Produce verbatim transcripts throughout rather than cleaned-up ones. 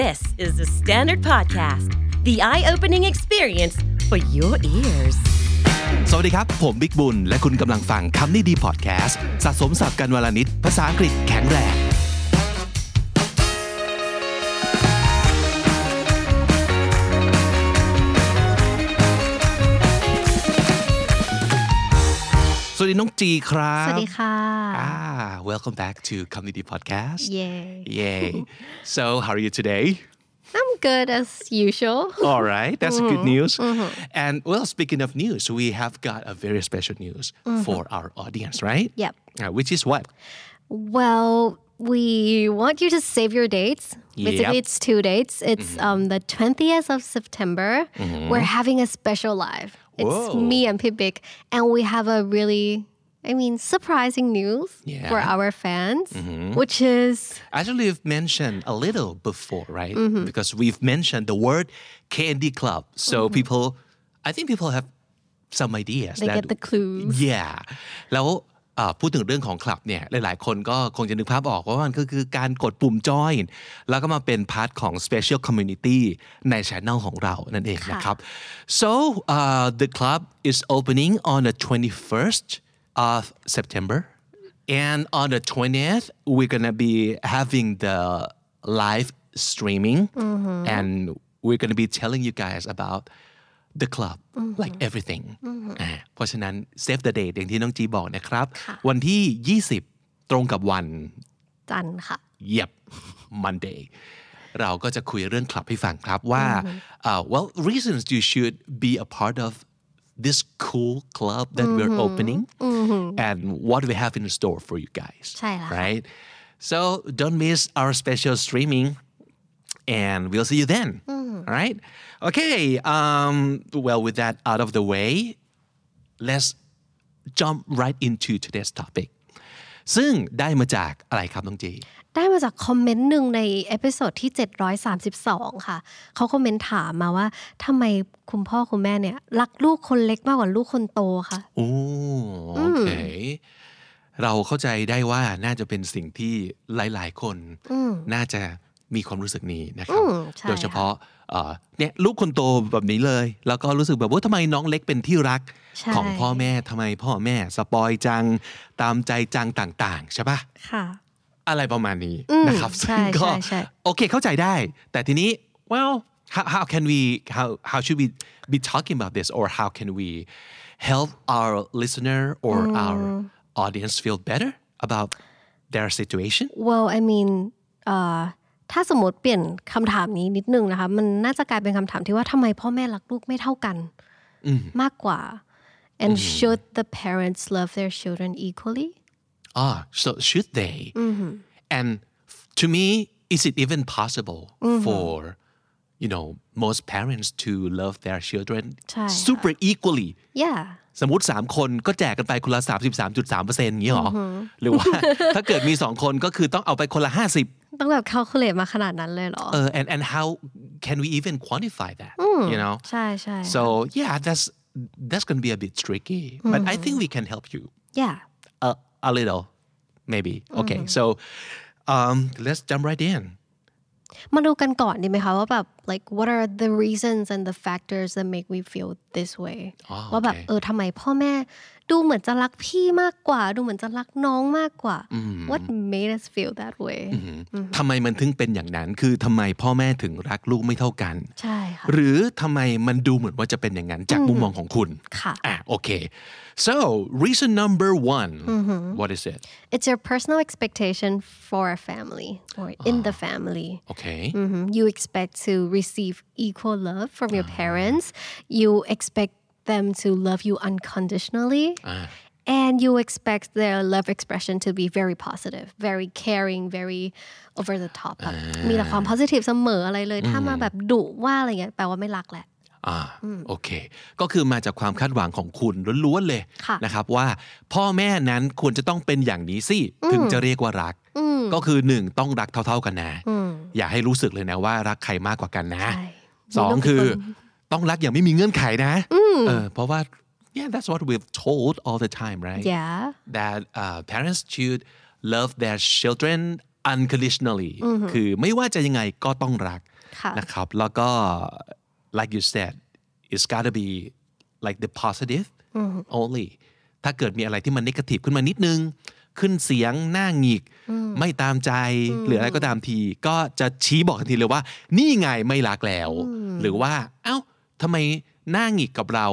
This is the Standard Podcast, the eye-opening experience for your ears. สวัสดีครับผมบิ๊กบุญและคุณกำลังฟังคำนี้ดีพอดแคสต์สะสมศัพท์กันวลนิดภาษาอังกฤษแข็งแรงสวัสดีน้องจีครับสวัสดีค่ะอ่า Welcome back to Community Podcast. Yay. Yay. So, how are you today? I'm good as usual. All right. That's mm-hmm. good news. Mm-hmm. And well, speaking of news, we have got a very special news mm-hmm. for our audience, right? Yep. Uh, which is what? Well, we want you to save your dates. Yep. Basically, it's two dates. It's mm-hmm. um, the twentieth of September. Mm-hmm. We're having a special live.It's Whoa. me and Pibik, and we have a really, I mean, surprising news yeah. for our fans, mm-hmm. which is... Actually, we've mentioned a little before, right? Mm-hmm. Because we've mentioned the word K N D Club. So mm-hmm. people, I think people have some ideas. They that, get the clues. Yeah. แล้วพูดถึงเรื่องของคลับเนี่ยหลายๆคนก็คงจะนึกภาพออกว่ามันก็คือการกดปุ่ม join แล้วก็มาเป็นพาร์ทของ special community ใน channel ของเรานั่นเองนะครับ so uh, the club is opening on the twenty-first of September and on the twentieth we're gonna be having the live streaming mm-hmm. and we're gonna be telling you guys about the club mm-hmm. like everything อ่าเพราะฉะนั้น save the date อย่างที่น้องจีบอกนะครับวันที่ยี่สิบตรงกับวันจันทร์ค่ะ Yep Monday เราก็จะคุยเรื่องคลับให้ฟังครับว่า mm-hmm. uh, well reasons you should be a part of this cool club that mm-hmm. we're opening mm-hmm. and what we have in store for you guys ใช่แล้ว right so don't miss our special streaming and we'll see you then mm-hmm. all right Okay, um, well, with that out of the way, let's jump right into today's topic. ซึ่งได้มาจากอะไรครับน้องจีได้มาจากคอมเมนต์หนึ่งในเอพิโซดที่seven thirty-twoค่ะเขาคอมเมนต์ถามมาว่าทำไมคุณพ่อคุณแม่เนี่ยรักลูกคนเล็กมากกว่าลูกคนโตคะโอ้โอเคเราเข้าใจได้ว่าน่าจะเป็นสิ่งที่หลายๆคนน่าจะมีความรู้สึกนี้นะครับโดยเฉพาะเนี่ยลูกคนโตแบบนี้เลยแล้วก็รู้สึกแบบว่าทำไมน้องเล็กเป็นที่รักของพ่อแม่ทำไมพ่อแม่สปอยจังตามใจจังต่างๆใช่ป่ะค่ะอะไรประมาณนี้นะครับซึ่งก็โอเคเข้าใจได้แต่ทีนี้ well how how can we how how should we be talking about this or how can we help our listener or our audience feel better about their situation well I mean uhถ้าสมมติเปลี่ยนคำถามนี้นิดนึงนะคะมันน่าจะกลายเป็นคำถามที่ว่าทำไมพ่อแม่รักลูกไม่เท่ากันมากกว่า and should the parents love their children equally ah so should they and to me is it even possible for you know most parents to love their children super equally yeahสมมุติสามคนก็แจกกันไปคนละ thirty-three point three percent อย่างงี้หรอหรือว่าถ้าเกิดมีสองคนก็คือต้องเอาไปคนละห้าสิบต้องแบบแคลคูเลตมาขนาดนั้นเลยหรอเออ and and how can we even quantify that you know ใช่ๆ so yeah that's that's going to be a bit tricky but I think we can help you yeah a, a little maybe okay so um let's jump right in มาดูกันก่อนดีไหมคะว่าแบบ like what are the reasons and the factors that make we feel this way ว่าแบบเออทำไมพ่อแม่ดูเหมือนจะรักพี่มากกว่าดูเหมือนจะรักน้องมากกว่า what made us feel that way ทำไมมันถึงเป็นอย่างนั้นคือทำไมพ่อแม่ถึงรักลูกไม่เท่ากันใช่ค่ะหรือทำไมมันดูเหมือนว่าจะเป็นอย่างนั้นจากมุมมองของคุณค่ะอ่ะโอเค so reason number one what is it it's your personal expectation for a family or in the family okay you expect to receive equal love from your parents you expect them to love you unconditionally uh. and you expect their love expression to be very positive very caring very over the top แบบมีแต่ความ positive เสมออะไรเลยถ้ามาแบบดุว่าอะไรเงี้ยแปลว่าไม่รักแหละอ่าโอเคก็คือมาจากความคาดหวังของคุณล้วนๆเลยนะครับว่าพ่อแม่นั้นควรจะต้องเป็นอย่างนี้สิถึงจะเรียกว่ารักก็คือหนึ่งต้องรักเท่าๆกันนะอย่าให้รู้สึกเลยนะว่ารักใครมากกว่ากันนะสองคือต้องรักอย่างไม่มีเงื่อนไขนะเออเพราะว่า yeah that's what we've told all the time right yeah that uh, parents should love their children unconditionally คือไม่ว่าจะยังไงก็ต้องรักนะครับแล้วก็ like you said it's gotta be like the positive only ถ้าเกิดมีอะไรที่มัน negative ขึ้นมานิดนึงขึ้นเสียงหน้าหงิกไม่ตามใจหรืออะไรก็ตามทีก็จะชี้บอกทันทีเลยว่านี่ไงไม่รักแล้วหรือว่าเอ้าทำไมหน้าหงิกกับเรา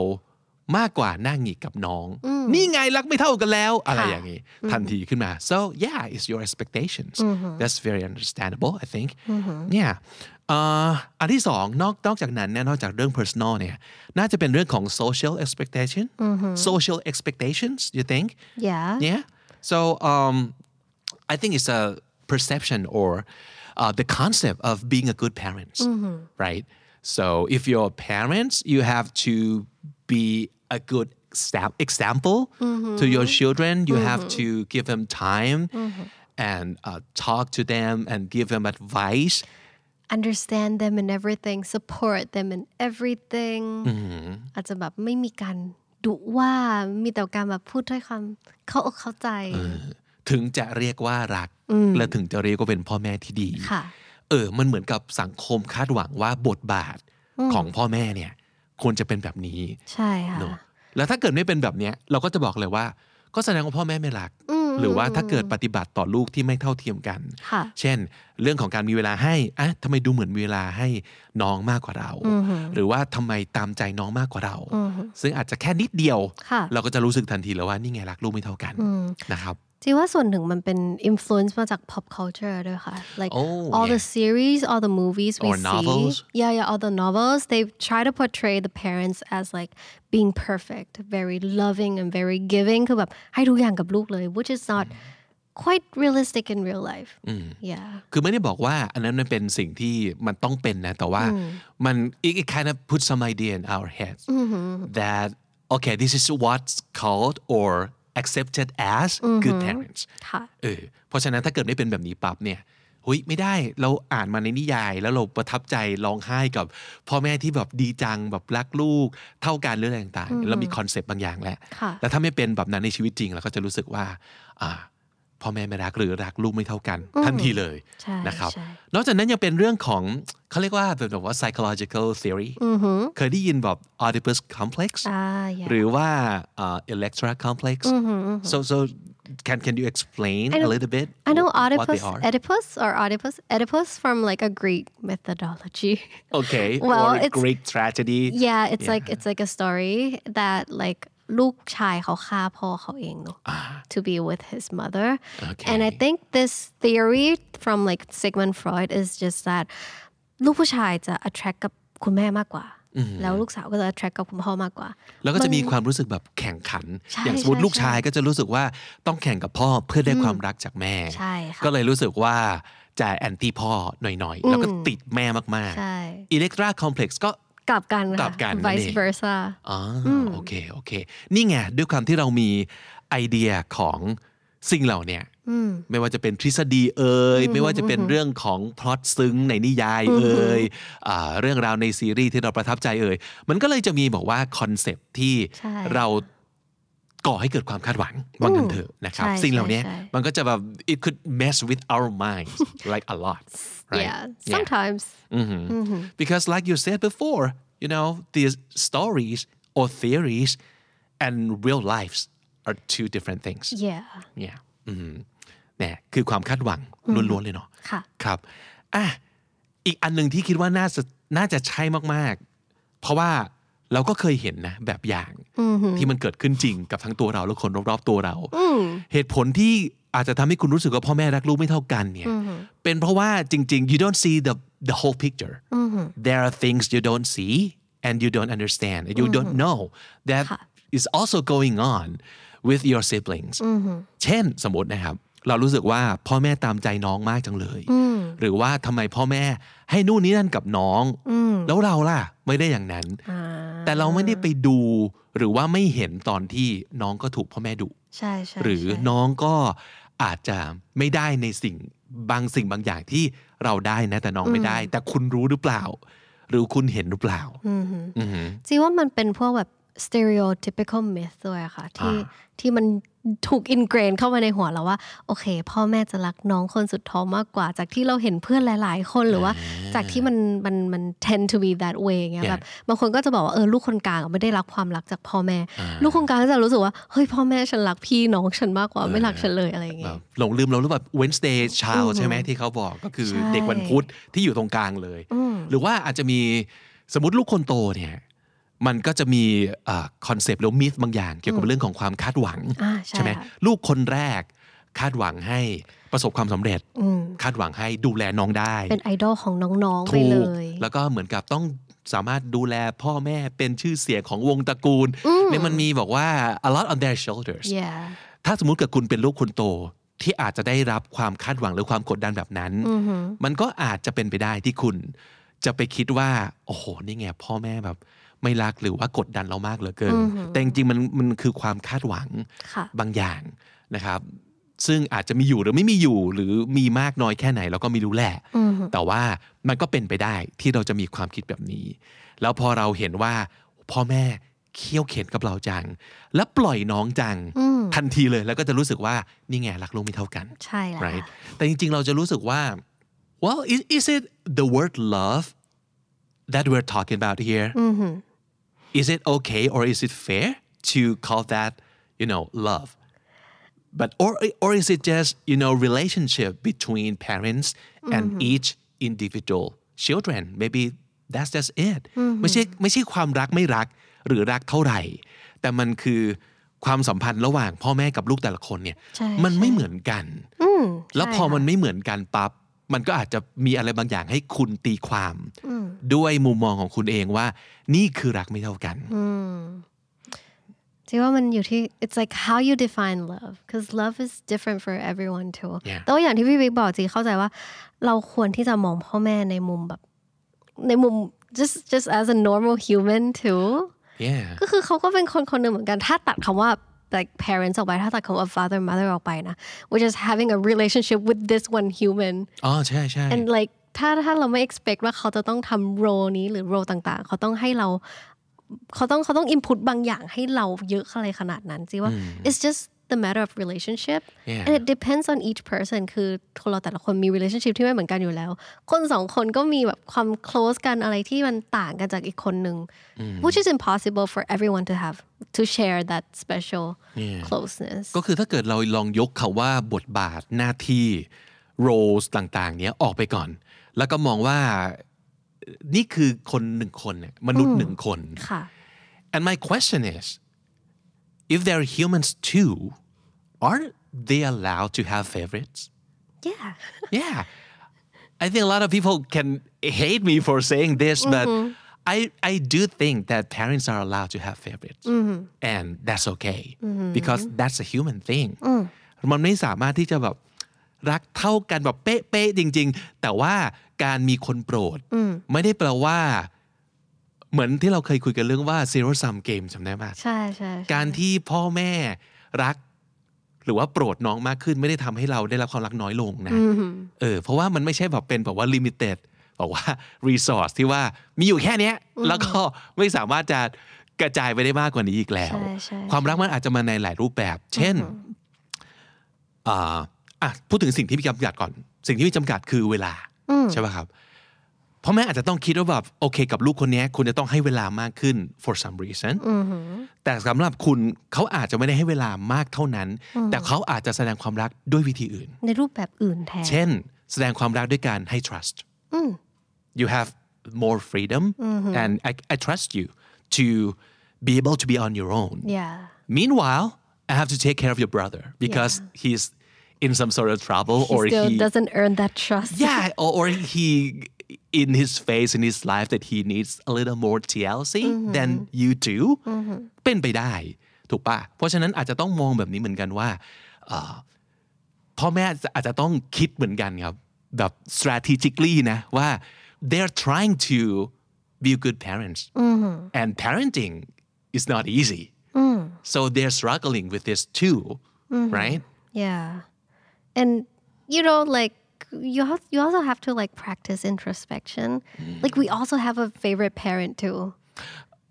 มากกว่าหน้าหงิกกับน้องนี่ไงรักไม่เท่ากันแล้วอะไรอย่างนี้ทันทีขึ้นมา so yeah it's your expectations that's very understandable I think yeah อันที่สองนอกนอกจากนั้นเนี่ยนอกจากเรื่อง personal เนี่ยน่าจะเป็นเรื่องของ social expectation social expectations you think yeah yeah So um, I think it's a perception or uh, the concept of being a good parent, mm-hmm. right? So if you're parents, you have to be a good sta- example mm-hmm. to your children. You mm-hmm. have to give them time mm-hmm. and uh, talk to them and give them advice. Understand them in everything. Support them in everything. อาจจะแบบไม่มีการดูว่ามีแต่การแบบพูดด้วยความเข้าอกเข้าใจถึงจะเรียกว่ารักและถึงจะเรียกว่าเป็นพ่อแม่ที่ดีเออมันเหมือนกับสังคมคาดหวังว่าบทบาทของพ่อแม่เนี่ยควรจะเป็นแบบนี้ใช่ค่ะแล้วถ้าเกิดไม่เป็นแบบเนี้ยเราก็จะบอกเลยว่าก็แสดงว่าพ่อแม่ไม่รักหรือว่าถ้าเกิดปฏิบัติต่อลูกที่ไม่เท่าเทียมกันเช่นเรื่องของการมีเวลาให้อ่ะทำไมดูเหมือนมีเวลาให้น้องมากกว่าเราหรือว่าทำไมตามใจน้องมากกว่าเราซึ่งอาจจะแค่นิดเดียวเราก็จะรู้สึกทันทีแล้วว่านี่ไงรักลูกไม่เท่ากันนะครับที่ว่าส่วนหนึ่งมันเป็น influence มาจาก pop culture ด้วยค่ะ like oh, all yeah. the series all the movies we or see novels. yeah yeah all the novels they try to portray the parents as like being perfect very loving and very giving คือแบบให้ทุกอย่างกับลูกเลย which is not quite realistic in real life yeah คือไม่ได้บอกว่าอันนั้นมันเป็นสิ่งที่มันต้องเป็นนะแต่ว่ามัน it kind of puts some idea in our heads that okay this is what's called or accepted as good parents เออเพราะฉะนั้นถ้าเกิดไม่เป็นแบบนี้ปั๊บเนี่ยหุยไม่ได้เราอ่านมาในนิยายแล้วเราประทับใจร้องไห้กับพ่อแม่ที่แบบดีจังแบบรักลูกเท่ากันหรืออะไรต่างๆเรามีคอนเซปต์บางอย่างแหละแล้วถ้าไม่เป็นแบบนั้นในชีวิตจริงเราก็จะรู้สึกว่าอ่าพ่อแม่ไม่รักหรือรักลูกไม่เท่ากันทันทีเลยนะครับนอกจากนั้นยังเป็นเรื่องของเขาเรียกว่าแบบว่า psychological theory เคยได้ยินแบบ Oedipus complex หรือว่า Electra complex so so can can you explain a little bit I know Oedipus Oedipus or Oedipus Oedipus from like a Greek methodology okay well, or it's, Greek tragedy yeah it's yeah. like it's like a story that likeลูกชายเขาฆ่าพ่อเขาเองเนาะ to be with his mother okay. and I think this theory from like Sigmund Freud is just that ลูกผู้ชายจะ attract กับคุณแม่มากกว่าแล้วลูกสาวก็จะ attract กับคุณพ่อมากกว่าแล้วก็จะมีความรู้สึกแบบแข่งขันอย่างสมมติลูกชายก็จะรู้สึกว่าต้องแข่งกับพ่อเพื่อได้ความรักจากแม่ก็เลยรู้สึกว่าจะแอนตี้พ่อหน่อยๆแล้วก็ติดแม่มากๆ Electra complex ก็กลับกันกลับกัน vice versa อ๋อโอเคโอเคนี่ไงด้วยความที่เรามีไอเดียของสิ่งเหล่านี้ไม่ว่าจะเป็นทฤษฎีเอ่ยไม่ว่าจะเป็นเรื่องของพล็อตซึ้งในนิยายเอ่ยเรื่องราวในซีรีส์ที่เราประทับใจเอ่ยมันก็เลยจะมีบอกว่าคอนเซปต์ที่เราก่อให้เกิดความคาดหวังว่างั้นเถอะนะครับสิ่งเหล่านี้มันก็จะแบบ it could mess with our minds like a lot right yeah sometimes yeah. Mm-hmm. Mm-hmm. because like you said before you know these stories or theories and real lives are two different things yeah yeah เนี่ยคือความคาดหวังล้วนๆเลยเนาะครับอ่ะอีกอันนึงที่คิดว่าน่าจะน่าจะใช่มากๆเพราะว่าเราก็เคยเห็นนะแบบอย่างที่มันเกิดขึ้นจริงกับทั้งตัวเราและคนรอบๆตัวเราเหตุผลที่อาจจะทำให้คุณรู้สึกว่าพ่อแม่รักลูกไม่เท่ากันเนี่ยเป็นเพราะว่าจริงๆ you don't see the the whole picture there are things you don't see and you don't understand and you don't know that is also going on with your siblings เช่นสมมตินะครับเรารู้สึกว่าพ่อแม่ตามใจน้องมากจังเลยหรือว่าทำไมพ่อแม่ให้นู่นนี่นั่นกับน้องแล้วเราล่ะไม่ได้อย่างนั้นแต่เราไม่ได้ไปดูหรือว่าไม่เห็นตอนที่น้องก็ถูกพ่อแม่ดุใช่ๆหรือน้องก็อาจจะไม่ได้ในสิ่งบางสิ่งบางอย่างที่เราได้นะแต่น้องไม่ได้แต่คุณรู้หรือเปล่าหรือคุณเห็นหรือเปล่าจริงว่ามันเป็นพวกแบบstereotypical myth ด้วยค่ะที่ที่มัน ถูกอินเกรนเข้ามาในหัวเราว่าโอเคพ่อแม่จะรักน้องคนสุดท้องมากกว่าจากที่เราเห็นเพื่อนหลายๆคนหรือว่าจากที่มันมันมัน tend to be that way เงี้ยแบบบางคนก็จะบอกว่าเออลูกคนกลางไม่ได้รับความรักจากพ่อแม่ลูกคนกลางก็จะรู้สึกว่าเฮ้ยพ่อแม่ฉันรักพี่น้องฉันมากกว่าไม่รักฉันเลยอะไรอย่างเงี้ยหลงลืมเราหรือแบบ Wednesday Child ใช่ไหมที่เขาบอกก็คือเด็กวันพุธที่อยู่ตรงกลางเลยหรือว่าอาจจะมีสมมติลูกคนโตเนี่ยมันก็จะมีคอนเซปต์หรือมิธบางอย่างเกี่ยวกับเรื่องของความคาดหวังใช่ไหมลูกคนแรกคาดหวังให้ประสบความสำเร็จคาดหวังให้ดูแลน้องได้เป็นไอดอลของน้องๆไปเลยแล้วก็เหมือนกับต้องสามารถดูแลพ่อแม่เป็นชื่อเสียงของวงตระกูลเนี่ยมันมีบอกว่า a lot on their shoulders ถ้าสมมุติเกิดคุณเป็นลูกคนโตที่อาจจะได้รับความคาดหวังหรือความกดดันแบบนั้นมันก็อาจจะเป็นไปได้ที่คุณจะไปคิดว่าโอ้โหนี่ไงพ่อแม่แบบไม่รักหรือว่ากดดันเรามากเหลือเกินแต่จริงๆมันมันคือความคาดหวังบางอย่างนะครับซึ่งอาจจะมีอยู่หรือไม่มีอยู่หรือมีมากน้อยแค่ไหนเราก็ไม่รู้แหละแต่ว่ามันก็เป็นไปได้ที่เราจะมีความคิดแบบนี้แล้วพอเราเห็นว่าพ่อแม่เคี่ยวเข็นกับเราจังแล้วปล่อยน้องจังทันทีเลยแล้วก็จะรู้สึกว่านี่ไงรักลูกไม่เท่ากันใช่แล้ว right? แต่จริงๆเราจะรู้สึกว่า well is, is it the word love that we're talking about here is it okay or is it fair to call that you know love but or or is it just you know relationship between parents mm-hmm. and each individual children maybe that's just it ไม่ใช่ไม่ใช่ความรักไม่รักหรือรักเท่าไหร่แต่มันคือความสัมพันธ์ระหว่างพ่อแม่กับลูกแต่ละคนเนี่ยมันไม่เหมือนกันแล้วพอมันไม่เหมือนกันปั๊บมันก็อาจจะมีอะไรบางอย่างให้คุณตีความด้วยมุมมองของคุณเองว่านี่คือรักไม่เท่ากันจริงว่ามันอยู่ที่ it's like how you define love because love is different for everyone too แต่ว่าอย่างที่พี่บิ๊กบอกจริงเข้าใจว่าเราควรที่จะมองพ่อแม่ในมุมแบบในมุม just just as a normal human too ก็คือเขาก็เป็นคนคนหนึ่งเหมือนกันถ้าตัดคำว่าlike parents ออกไปถ้าตัดคำว่า father mother ออกไปนะ we're just having a relationship with this one human อ๋อใช่ใช่ and like ถ้าถ้าเราไม่ expect ว่าเขาจะต้องทำ role นี้หรือ role ต่างๆเขาต้องให้เราเขาต้องเขาต้อง input บางอย่างให้เราเยอะอะไรขนาดนั้นจริงว่า it's just the matter of relationship yeah. and it depends on each person คือคนเราแต่ละคนมี relationship ที่ไม่เหมือนกันอยู่แล้วคนสองคนก็มีแบบความ close กันอะไรที่มันต่างกันจากอีกคนนึง mm-hmm. which is impossible for everyone to have to share that special yeah. closeness ก็คือถ้าเกิดเราลองยกคำว่าบทบาทหน้าที่ roles ต่างๆเนี้ยออกไปก่อนแล้วก็มองว่านี่คือคนหนึ่งคนเนี่ยมนุษย์หนึ่งคน and my question is if they're humans too, are they allowed to have favorites? Yeah. yeah. I think a lot of people can hate me for saying this, mm-hmm. but I, I do think that parents are allowed to have favorites. Mm-hmm. And that's okay, mm-hmm. because that's a human thing. มันไม่สามารถที่จะแบบรักเท่ากันแบบเป๊ะๆจริงๆแต่ว่าการมีคนโปรดไม่ได้แปลว่าเหมือนที่เราเคยคุยกันเรื่องว่า zero sum game จำได้ไหมใช่ใช่การที่พ่อแม่รักหรือว่าโปรดน้องมากขึ้นไม่ได้ทำให้เราได้รับความรักน้อยลงนะเออเพราะว่ามันไม่ใช่แบบเป็นแบบว่า limited แบบว่า resource ที่ว่ามีอยู่แค่นี้แล้วก็ไม่สามารถจะกระจายไปได้มากกว่านี้อีกแล้วความรักมันอาจจะมาในหลายรูปแบบเช่นอ่าอ่ะพูดถึงสิ่งที่มีจำกัดก่อนสิ่งที่มีจำกัดคือเวลาใช่ป่ะครับพ่อแม่อาจจะต้องคิดว่าแบบโอเคกับลูกคนนี้คุณจะต้องให้เวลามากขึ้น for some reason แต่สำหรับคุณเขาอาจจะไม่ได้ให้เวลามากเท่านั้นแต่เขาอาจจะแสดงความรักด้วยวิธีอื่นในรูปแบบอื่นแทนเช่นแสดงความรักด้วยการให้ trust you have more freedom and I, I trust you to be able to be on your own yeah. meanwhile I have to take care of your brother because yeah. he's in some sort of trouble he or still he doesn't earn that trust yeah or, or he in his phase in his life that he needs a little more ที แอล ซี mm-hmm. than you do mm-hmm. เป็นไปได้ถูกป่ะเพราะฉะนั้นอาจจะต้องมองแบบนี้เหมือนกันว่าพ่อแม่อาจจะต้องคิดเหมือนกันครับแบบ strategically นะว่า they're trying to be good parents mm-hmm. and parenting is not easy mm-hmm. so they're struggling with this too mm-hmm. right yeah and you know like you have, you also have to like practice introspection mm. like we also have a favorite parent too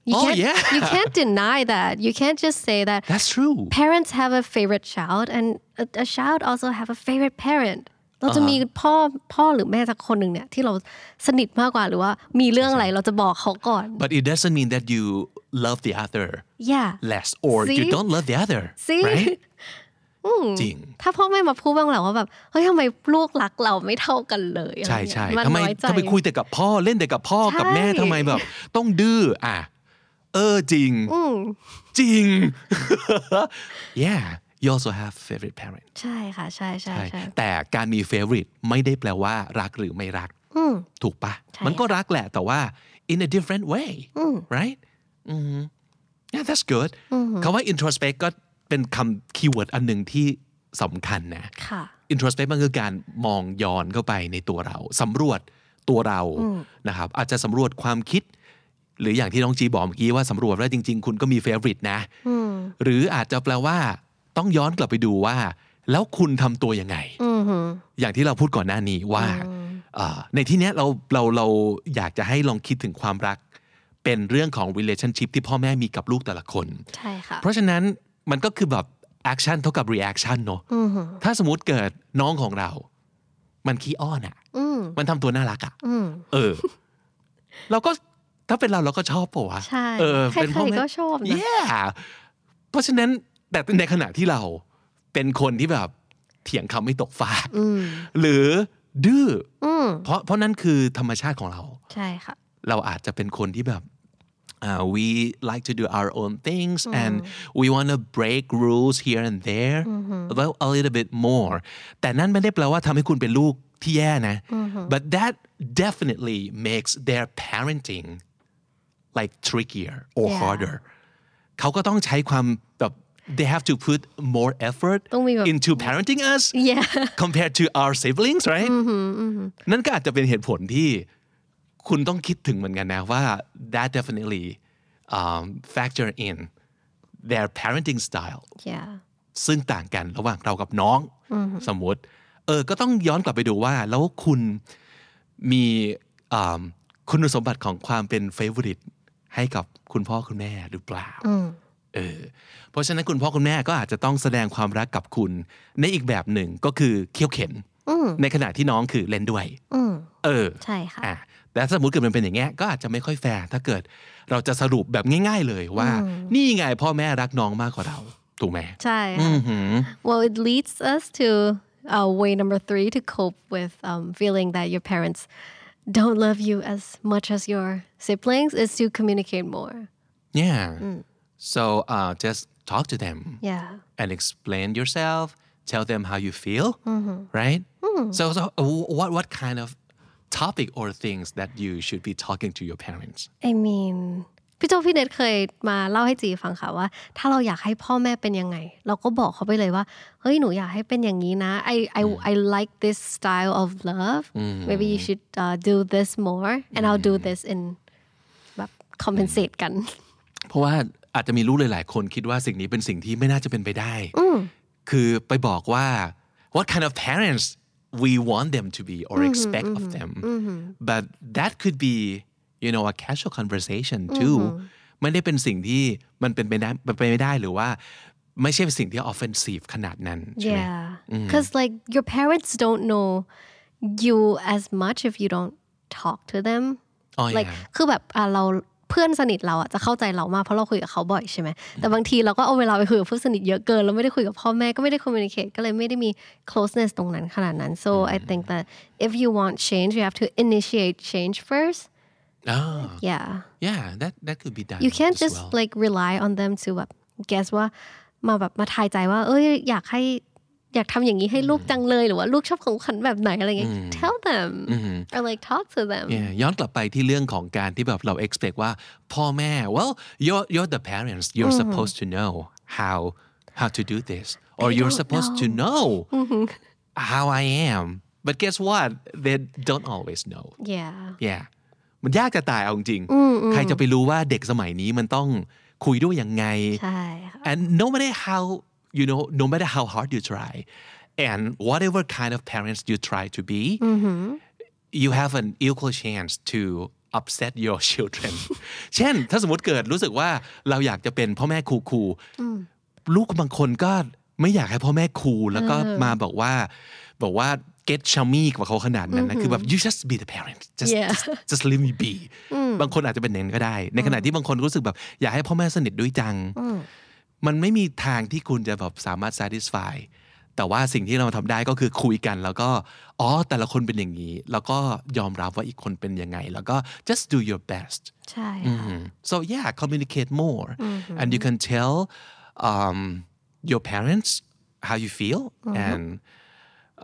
You oh, can't, yeah. You can't deny that. You can't just say that. That's true. Parents have a favorite child, and a, a child also have a favorite parent. เราจะมีพ่อพ่อหรือแม่สักคนนึงเนี่ยที่เราสนิทมากกว่าหรือว่ามีเรื่องอะไรเราจะบอกเขาก่อน But it doesn't mean that you love the other yeah. less or See? you don't love the other. See? Right? จริงถ้าพ่อแม่มาพูดบ้างแหละว่าแบบเฮ้ยทำไมลูกรักเราไม่เท่ากันเลยใช่ใช่ทำไมทำไมคุยแต่กับพ่อเล่นแต่กับพ่อกับแม่ทำไมแบบต้องดื้ออ่ะเออจริงจริง yeah you also have favorite parent ใช่ค่ะใช่ใช่แต่การมี favorite ไม่ได้แปลว่ารักหรือไม่รักถูกปะมันก็รักแหละแต่ว่า in a different way right yeah that's good คำว่า introspect ก็เป็นคำคีย์เวิร์ดอันหนึ่งที่สำคัญนะ introspect มันคือการมองย้อนเข้าไปในตัวเราสำรวจตัวเรานะครับอาจจะสำรวจความคิดหรืออย่างที่น้องจีบอกเมื่อกี้ว่าสำรวจแล้วจริงๆคุณก็มี favorite นะหรืออาจจะแปลว่าต้องย้อนกลับไปดูว่าแล้วคุณทำตัวยังไงอย่างที่เราพูดก่อนหน้านี้ว่าในที่นี้เราเราเราอยากจะให้ลองคิดถึงความรักเป็นเรื่องของ relationship ที่พ่อแม่มีกับลูกแต่ละคนใช่ค่ะเพราะฉะนั้นมันก็คือแบบ action เท่ากับ reaction เนอะถ้าสมมุติเกิดน้องของเรามันขี้อ้อนอ่ะมันทำตัวน่ารักอ่ะเออเราก็ถ้าเป็นเราเราก็ชอบป่ะวะใช่ใครๆก็ชอบนะ yeah เพราะฉะนั้นแต่ในขณะที่เราเป็นคนที่แบบเถียงคำไม่ตกฟากหรือดื้อเพราะเพราะนั้นคือธรรมชาติของเราใช่ค่ะเราอาจจะเป็นคนที่แบบ uh, we like to do our own things and we want to break rules here and there well a little bit more แต่นั่นไม่ได้แปลว่าทำให้คุณเป็นลูกที่แย่นะ but that definitely makes their parenting like trickier or yeah. harder เขาก็ต้องใช้ความแบบ they have to put more effort into parenting us yeah. compared to our siblings right นั่นก็อาจจะเป็นเหตุผลที่คุณต้องคิดถึงเหมือนกันนะว่า that definitely um, factor in their parenting style yeah. ซึ่งต่างกันระหว่างเรากับน้อง สมมติเออก็ต้องย้อนกลับไปดูว่าแล้วคุณมีคุณสมบัติของความเป็น favorite ให้กับคุณพ่อคุณแม่หรือเปล่าเออเพราะฉะนั้นคุณพ่อคุณแม่ก็อาจจะต้องแสดงความรักกับคุณในอีกแบบหนึ่งก็คือเคี้ยวเข็นในขณะที่น้องคือเล่นด้วยเออใช่ค่ะแต่สมมติเกิดมันเป็นอย่างเงี้ยก็อาจจะไม่ค่อยแฟร์ถ้าเกิดเราจะสรุปแบบง่ายๆเลยว่านี่ไงพ่อแม่รักน้องมากกว่าเราถูกไหมใช่ค่ะ well it leads us to Uh, way number three to cope with um, feeling that your parents don't love you as much as your siblings is to communicate more. Yeah. Mm. So uh, just talk to them. Yeah. And explain yourself. Tell them how you feel. Mm-hmm. Right? Mm. So, so uh, what what kind of topic or things that you should be talking to your parents? I mean.พี่โจพี่เนทเคยมาเล่าให้จีฟังค่ะว่าถ้าเราอยากให้พ่อแม่เป็นยังไงเราก็บอกเขาไปเลยว่าเฮ้ยหนูอยากให้เป็นอย่างนี้นะ I I I like this style of love maybe you should uh, do this more and I'll do this in แบบ compensate กันเพราะว่าอาจจะมีลูกหลายๆคนคิดว่าสิ่งนี้เป็นสิ่งที่ไม่น่าจะเป็นไปได้คือไปบอกว่า what kind of parents we want them to be or expect of them but that could be you know a casual conversation too มันได้เป็นสิ่งที่มันเป็นไปได้ไปไม่ได้หรือว่าไม่ใช่เป็นสิ่งที่ offensive ขนาดนั้นใช่ไหม yeah because like your parents don't know you as much if you don't talk to them like คือแบบเราเพื่อนสนิทเราอ่ะจะเข้าใจเรามากเพราะเราคุยกับเขาบ่อยใช่ไหมแต่บางทีเราก็เอาเวลาไปคุยกับเพื่อนสนิทเยอะเกินแล้วไม่ได้คุยกับพ่อแม่ก็ไม่ได้ communicate ก็เลยไม่ได้มี closeness ตรงนั้นขนาดนั้น so I think that if you want change you have to initiate change first Oh. Yeah. Yeah, that that could be done. You can't just well. like rely on them to like guess ว่ามาแบบมาทายใจว่าเอ้ยอยากให้อยากทำอย่างนี้ให้ลูกจังเลยหรือว่าลูกชอบของขวัญแบบไหนอะไรเงี้ย Tell them or like talk to them. Yeah, ย้อนกลับไปที่เรื่องของการที่แบบเรา expect ว่าพ่อแม่ well you're you're the parents you're mm-hmm. supposed to know how how to do this or you're supposed know. to know mm-hmm. how I am but guess what they don't always know. Yeah. Yeah.มันยากจะตายเอาจริงใครจะไปรู้ว่าเด็กสมัยนี้มันต้องคุยด้วยยังไง and no matter how you know no matter how hard you try and whatever kind of parents you try to be you have an equal chance to upset your children เช่นถ้าสมมติเกิดรู้สึกว่าเราอยากจะเป็นพ่อแม่คูคูลูกบางคนก็ไม่อยากให้พ่อแม่คูแล้วก็มาบอกว่าบอกว่า get chummy กว่าเขาขนาดนั้นนะคือแบบ you just be the parent just just, just let me be บางคนอาจจะเป็นเน้นก็ได้ในขณะที่บางคนรู้สึกแบบอยากให้พ่อแม่สนิทด้วยจังมันไม่มีทางที่คุณจะแบบสามารถ satisfy แต่ว่าสิ่งที่เราทำได้ก็คือคุยกันแล้วก็อ๋อแต่ละคนเป็นอย่างนี้แล้วก็ยอมรับว่าอีกคนเป็นยังไงแล้วก็ just do your best ใช่ so yeah communicate more and you can tell um, your parents how you feel and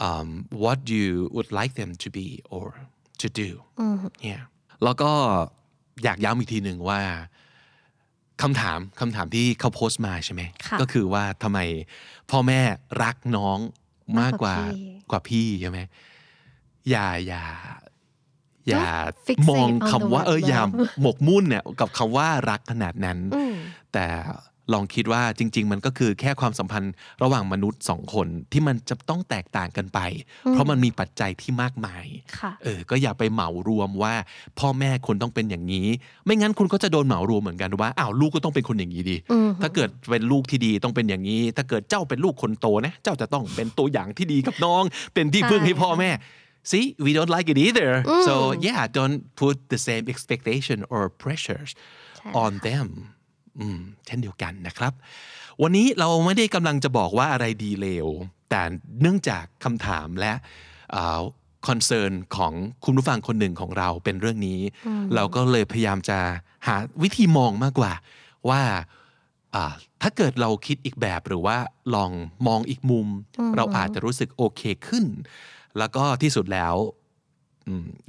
um, what you would like them to be or to do yeah แล้วก็อยากย้ำอีกทีหนึ่งว่าคำถามคำถามที่เขาโพสต์มาใช่ไหมก็คือว่าทำไมพ่อแม่รักน้องมากกว่ากว่าพี่ใช่ไหมอย่าอย่าอย่ามองคำว่าเอออย่าหมกมุ่นเนี่ยกับคำว่ารักขนาดนั้นแต่ลองคิดว่าจริงๆมันก็คือแค่ความสัมพันธ์ระหว่างมนุษย์สองคนที่มันจะต้องแตกต่างกันไปเพราะมันมีปัจจัยที่มากมายเออก็อย่าไปเหมารวมว่าพ่อแม่คนต้องเป็นอย่างนี้ไม่งั้นคุณก็จะโดนเหมารวมเหมือนกันว่าอ้าวลูกก็ต้องเป็นคนอย่างนี้ดีถ้าเกิดเป็นลูกที่ดีต้องเป็นอย่างนี้ถ้าเกิดเจ้าเป็นลูกคนโตนะเจ้าจะต้องเป็นตัวอย่างที่ดีกับน้องเป็นที่พึ่งให้พ่อแม่ see we don't like it either so yeah don't put the same expectation or pressures on themเช่นเดียวกันนะครับวันนี้เราไม่ได้กำลังจะบอกว่าอะไรดีเลวแต่เนื่องจากคำถามและคอนเซิร์นของคุณผู้ฟังคนหนึ่งของเราเป็นเรื่องนี้เราก็เลยพยายามจะหาวิธีมองมากกว่าว่าถ้าเกิดเราคิดอีกแบบหรือว่าลองมองอีกมุมเราอาจจะรู้สึกโอเคขึ้นแล้วก็ที่สุดแล้ว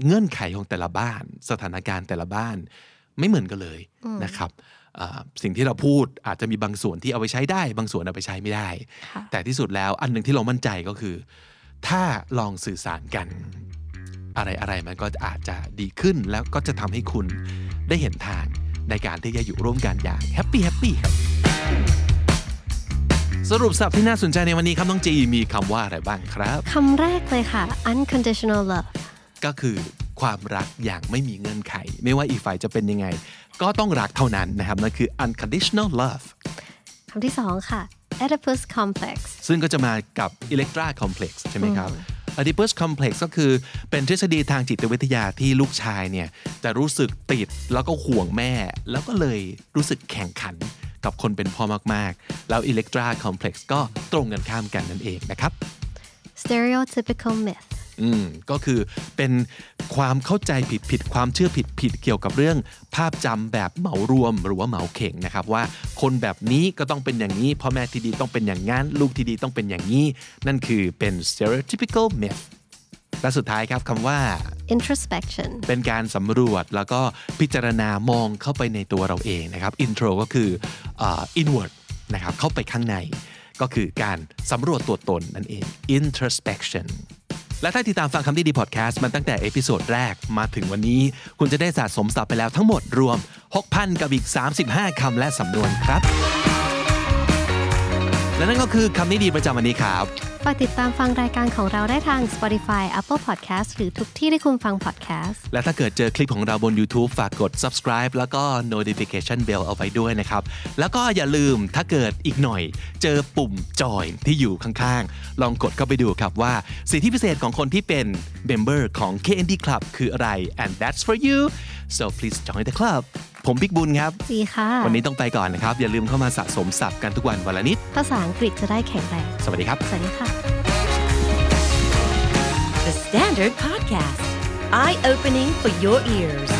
เงื่อนไขของแต่ละบ้านสถานการณ์แต่ละบ้านไม่เหมือนกันเลยนะครับสิ่งที่เราพูดอาจจะมีบางส่วนที่เอาไปใช้ได้บางส่วนเอาไปใช้ไม่ได้แต่ที่สุดแล้วอันนึงที่เรามั่นใจก็คือถ้าลองสื่อสารกันอะไรๆมันก็อาจจะดีขึ้นแล้วก็จะทำให้คุณได้เห็นทางในการที่จะอยู่ร่วมกันอย่างแฮปปี้แฮปปี้ครับสรุปศัพท์ที่น่าสนใจในวันนี้ครับน้องจีมีคำว่าอะไรบ้างครับคำแรกเลยค่ะ unconditional love ก็คือความรักอย่างไม่มีเงื่อนไขไม่ว่าอีกฝ่ายจะเป็นยังไงก็ต้องรักเท่านั้นนะครับนั่นคือ unconditional love คำที่สองค่ะ Oedipus complex ซึ่งก็จะมากับ Electra complex ใช่ไหมครับ Oedipus complex ก็คือเป็นทฤษฎีทางจิตวิทยาที่ลูกชายเนี่ยจะรู้สึกติดแล้วก็ห่วงแม่แล้วก็เลยรู้สึกแข่งขันกับคนเป็นพ่อมากๆแล้ว Electra complex ก็ตรงกันข้ามกันนั่นเองนะครับ stereotypical mythอืมก็คือเป็นความเข้าใจผิดๆความเชื่อผิดๆเกี่ยวกับเรื่องภาพจำแบบเหมารวมหรือว่าเหมาเข่งนะครับว่าคนแบบนี้ก็ต้องเป็นอย่างนี้พ่อแม่ที่ดีต้องเป็นอย่างงั้นลูกที่ดีต้องเป็นอย่างนี้นั่นคือเป็น stereotypical myth และสุดท้ายครับคำว่า introspection เป็นการสำรวจแล้วก็พิจารณามองเข้าไปในตัวเราเองนะครับ intro ก็คือ uh, inward นะครับเข้าไปข้างในก็คือการสำรวจตัวตนนั่นเอง introspectionและถ้าติดตามฟังคำนี้ดีพอดแคสต์มันตั้งแต่เอพิโซดแรกมาถึงวันนี้คุณจะได้สะสมศัพท์ไปแล้วทั้งหมดรวม หกพัน กับอีกสามสิบห้าคำและสำนวนครับและนั่นก็คือคำนี้ดีประจำวันนี้ครับฝากติดตามฟังรายการของเราได้ทาง Spotify Apple Podcast หรือทุกที่ที่คุณฟัง podcast และถ้าเกิดเจอคลิปของเราบน YouTube ฝากกด subscribe แล้วก็ notification bell เอาไว้ด้วยนะครับแล้วก็อย่าลืมถ้าเกิดอีกหน่อยเจอปุ่ม join ที่อยู่ข้างๆลองกดเข้าไปดูครับว่าสิทธิพิเศษของคนที่เป็น member ของ เค เอ็น ดี Club คืออะไร and that's for you so please join the clubผมบิ๊กบุญครับดีค่ะวันนี้ต้องไปก่อนนะครับอย่าลืมเข้ามาสะสมศัพท์กันทุกวันวันละนิดภาษาอังกฤษจะได้แข็งแรงสวัสดีครับสวัสดีค่ะ The Standard Podcast Eye Opening for Your Ears